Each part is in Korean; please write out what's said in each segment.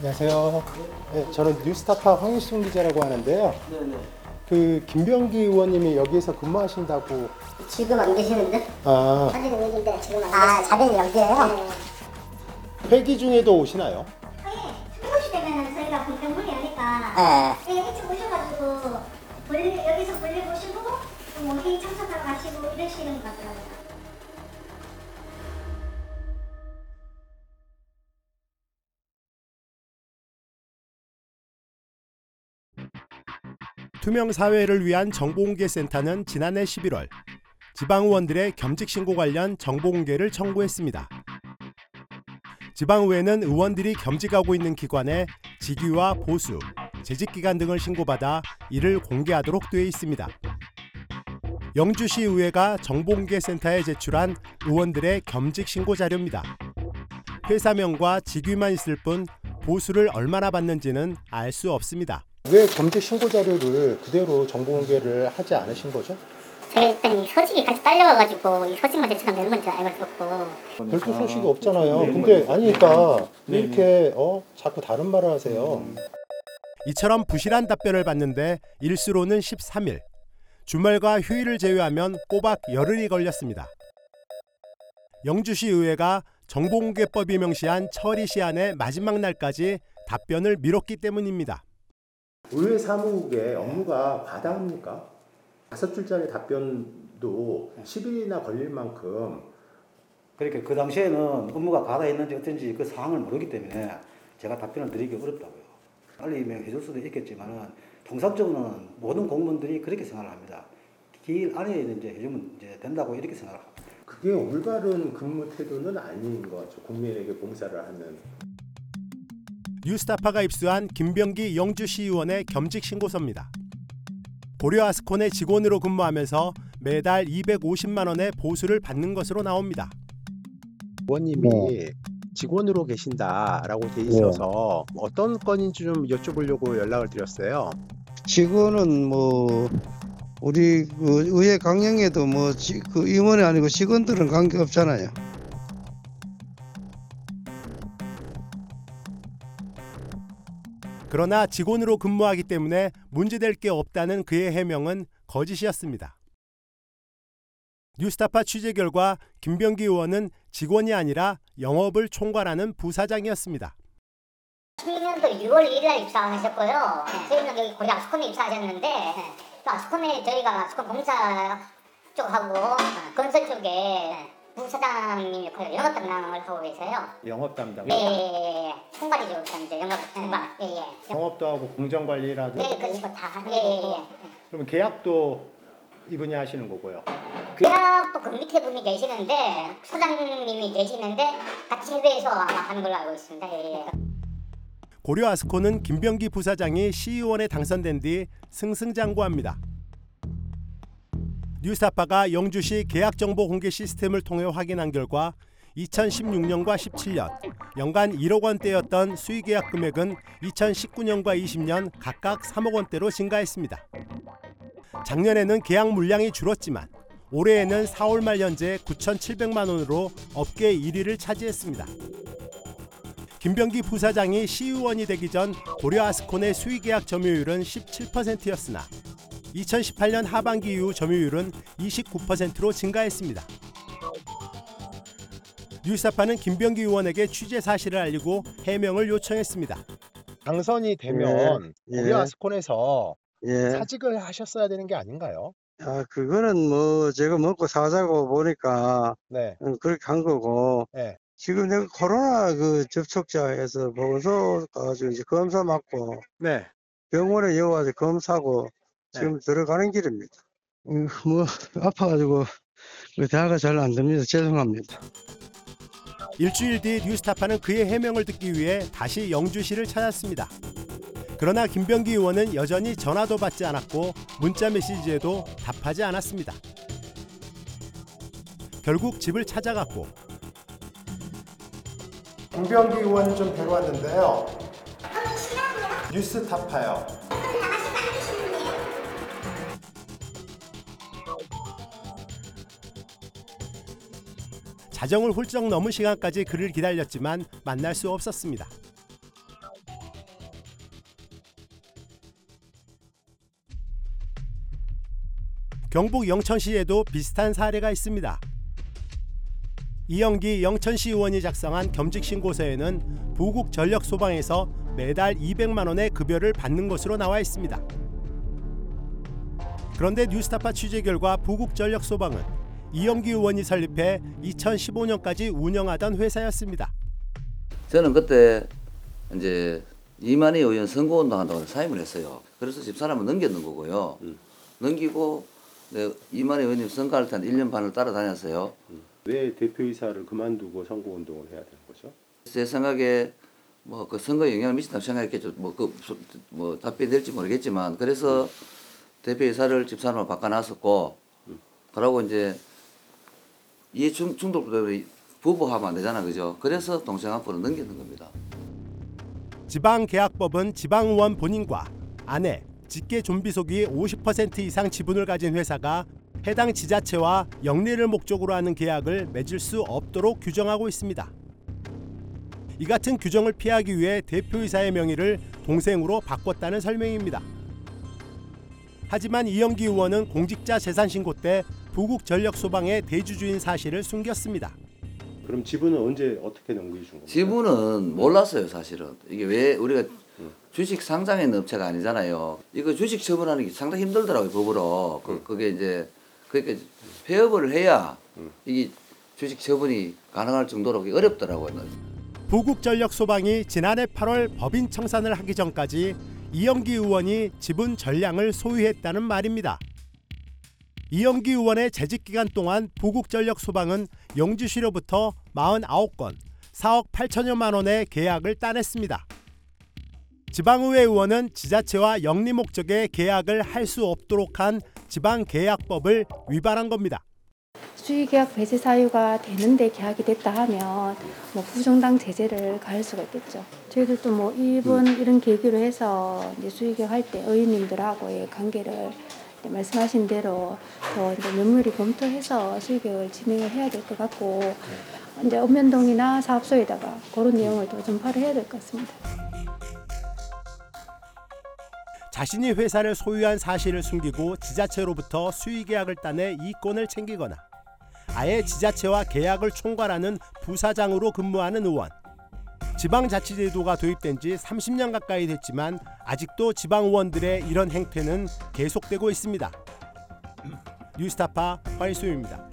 안녕하세요. 네, 저는 뉴스타파 황일순 기자라고 하는데요. 네네. 그 김병기 의원님이 여기에서 근무하신다고. 지금 안 계시는데? 아. 사진 얘기인데 지금 안 계시는데. 아, 자리는 여기예요? 네. 회기 중에도 오시나요? 네. 2시 되면 저희가 본격 회의하니까. 네. 네, 일찍 오셔가지고 여기서 볼일 보시고 뭐 회의 참석하러 가시고 이러시는 것 같더라고요. 투명사회를 위한 정보공개센터는 지난해 11월 지방의원들의 겸직신고 관련 정보공개를 청구했습니다. 지방의회는 의원들이 겸직하고 있는 기관에 직위와 보수, 재직기간 등을 신고받아 이를 공개하도록 돼 있습니다. 영주시의회가 정보공개센터에 제출한 의원들의 겸직신고 자료입니다. 회사명과 직위만 있을 뿐 보수를 얼마나 받는지는 알 수 없습니다. 왜 겸직 신고 자료를 그대로 정보 공개를 하지 않으신 거죠? 제가 일단 이 서식이 같이 딸려와가지고 이 서식만 대체가 몇 문제 알고 있었고 별도 소식이 없잖아요. 근데 아니니까 왜 이렇게 자꾸 다른 말을 하세요? 이처럼 부실한 답변을 받는데 일수로는 13일. 주말과 휴일을 제외하면 꼬박 열흘이 걸렸습니다. 영주시의회가 정보공개법이 명시한 처리 시한의 마지막 날까지 답변을 미뤘기 때문입니다. 의회 사무국의 업무가 과다합니까? 5줄짜리 답변도 10일이나 걸릴 만큼. 그러니까 그 당시에는 업무가 과다했는지 어쩐지 그 사항을 모르기 때문에 제가 답변을 드리기 어렵다고요. 빨리 해줄 수도 있겠지만 통상적으로는 모든 공무원들이 그렇게 생각을 합니다. 기일 안에 이제 해주면 이제 된다고 이렇게 생각을 합니다. 그게 올바른 근무 태도는 아닌 것 같죠. 국민에게 봉사를 하는. 뉴스타파가 입수한 김병기 영주시의원의 겸직 신고서입니다. 고려아스콘의 직원으로 근무하면서 매달 250만 원의 보수를 받는 것으로 나옵니다. 의원님이 직원으로 계신다라고 돼 있어서 어떤 건인지 좀 여쭤보려고 연락을 드렸어요. 직원은 우리 의회 강령에도 그 임원이 아니고 직원들은 관계 없잖아요. 그러나 직원으로 근무하기 때문에 문제될 게 없다는 그의 해명은 거짓이었습니다. 뉴스타파 취재 결과 김병기 의원은 직원이 아니라 영업을 총괄하는 부사장이었습니다. 16년도 6월 1일에 입사하셨고요. 저희는 여기 고려 아스콘에 입사하셨는데 아스콘에 저희가 아스콘 공사 쪽하고 건설 쪽에 부사장님 역할을 영업 담당을 하고 계세요. 영업 담당. 예. 총괄이죠. 이제 영업 총괄. 예. 영업도 하고 공정 관리라도. 네, 그거 다 하는 거고. 그럼 계약도 이분이 하시는 거고요. 계약도 그 밑에 분이 계시는데 소장님이 계시는데 같이 협의해서 하는 걸로 알고 있습니다. 예. 고려 아스콘은 김병기 부사장이 시의원에 당선된 뒤 승승장구합니다. 뉴스타파가 영주시 계약정보 공개 시스템을 통해 확인한 결과 2016년과 17년 연간 1억 원대였던 수의계약 금액은 2019년과 20년 각각 3억 원대로 증가했습니다. 작년에는 계약 물량이 줄었지만 올해에는 4월 말 현재 9,700만 원으로 업계 1위를 차지했습니다. 김병기 부사장이 시의원이 되기 전 고려아스콘의 수의계약 점유율은 17%였으나 2018년 하반기 이후 점유율은 29%로 증가했습니다. 뉴스타파는 김병기 의원에게 취재 사실을 알리고 해명을 요청했습니다. 당선이 되면 고려아스콘에서 사직을 하셨어야 되는 게 아닌가요? 아, 그거는 제가 먹고 사자고 보니까 그렇게 한 거고. 지금 내가 코로나 그 접촉자에서 보건소 가서 이제 검사 맞고 병원에 여와서 검사하고. 지금 들어가는 길입니다. 아파가지고 대화가 잘 안 됩니다. 죄송합니다. 일주일 뒤 뉴스타파는 그의 해명을 듣기 위해 다시 영주시를 찾았습니다. 그러나 김병기 의원은 여전히 전화도 받지 않았고 문자 메시지에도 답하지 않았습니다. 결국 집을 찾아갔고 김병기 의원을 좀 뵈러 왔는데요. 뉴스타파요. 자정을 훌쩍 넘은 시간까지 그를 기다렸지만 만날 수 없었습니다. 경북 영천시에도 비슷한 사례가 있습니다. 이영기 영천시 의원이 작성한 겸직신고서에는 부국전력소방에서 매달 200만 원의 급여를 받는 것으로 나와 있습니다. 그런데 뉴스타파 취재 결과 부국전력소방은 이영기 의원이 설립해 2015년까지 운영하던 회사였습니다. 저는 그때 이제 이만희 의원 선거운동한다고 사임을 했어요. 그래서 집사람을 넘겼는 거고요. 넘기고 이만희 의원님 선거할 때 한 1년 반을 따라다녔어요. 왜 대표이사를 그만두고 선거운동을 해야 되는 거죠? 제 생각에 그 선거에 영향을 미친다고 생각했겠죠. 답변이 될지 모르겠지만 그래서 대표이사를 집사람으로 바꿔놨었고 그러고 이제 이해충돌 때문에 부부하면 안 되잖아, 그죠? 그래서 동생 앞으로 넘기는 겁니다. 지방계약법은 지방의원 본인과 아내, 직계 존비속이 50% 이상 지분을 가진 회사가 해당 지자체와 영리를 목적으로 하는 계약을 맺을 수 없도록 규정하고 있습니다. 이 같은 규정을 피하기 위해 대표이사의 명의를 동생으로 바꿨다는 설명입니다. 하지만 이영기 의원은 공직자 재산신고 때 부국전력소방의 대주주인 사실을 숨겼습니다. 그럼 지분은 언제 어떻게 넘겨준 겁니까? 지분은 몰랐어요, 사실은. 이게 왜 우리가 주식 상장에 있는 업체가 아니잖아요. 이거 주식 처분하는 게 상당히 힘들더라고요, 법으로. 그게 이제 그러니까 폐업을 해야 이게 주식 처분이 가능할 정도로 어렵더라고요. 부국전력소방이 지난해 8월 법인 청산을 하기 전까지 이영기 의원이 지분 전량을 소유했다는 말입니다. 이영기 의원의 재직 기간 동안 부국전력소방은 영주시로부터 49건, 4억 8천여만 원의 계약을 따냈습니다. 지방의회 의원은 지자체와 영리 목적의 계약을 할 수 없도록 한 지방계약법을 위반한 겁니다. 수의계약 배제 사유가 되는데 계약이 됐다 하면 부정당 제재를 가할 수가 있겠죠. 저희들도 이런 계기로 해서 수의계약 할 때 의원님들하고의 관계를 말씀하신 대로 더 면밀히 검토해서 수의계약을 진행을 해야 될 것 같고 이제 읍면동이나 사업소에다가 그런 내용을 더 전파를 해야 될 것 같습니다. 자신이 회사를 소유한 사실을 숨기고 지자체로부터 수의계약을 따내 이권을 챙기거나 아예 지자체와 계약을 총괄하는 부사장으로 근무하는 의원. 지방자치제도가 도입된 지 30년 가까이 됐지만 아직도 지방의원들의 이런 행태는 계속되고 있습니다. 뉴스타파 황일수입니다.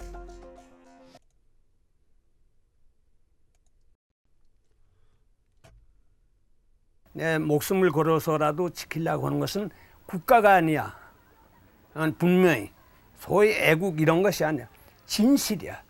내 목숨을 걸어서라도 지키려고 하는 것은 국가가 아니야. 분명히 소위 애국 이런 것이 아니야. 진실이야.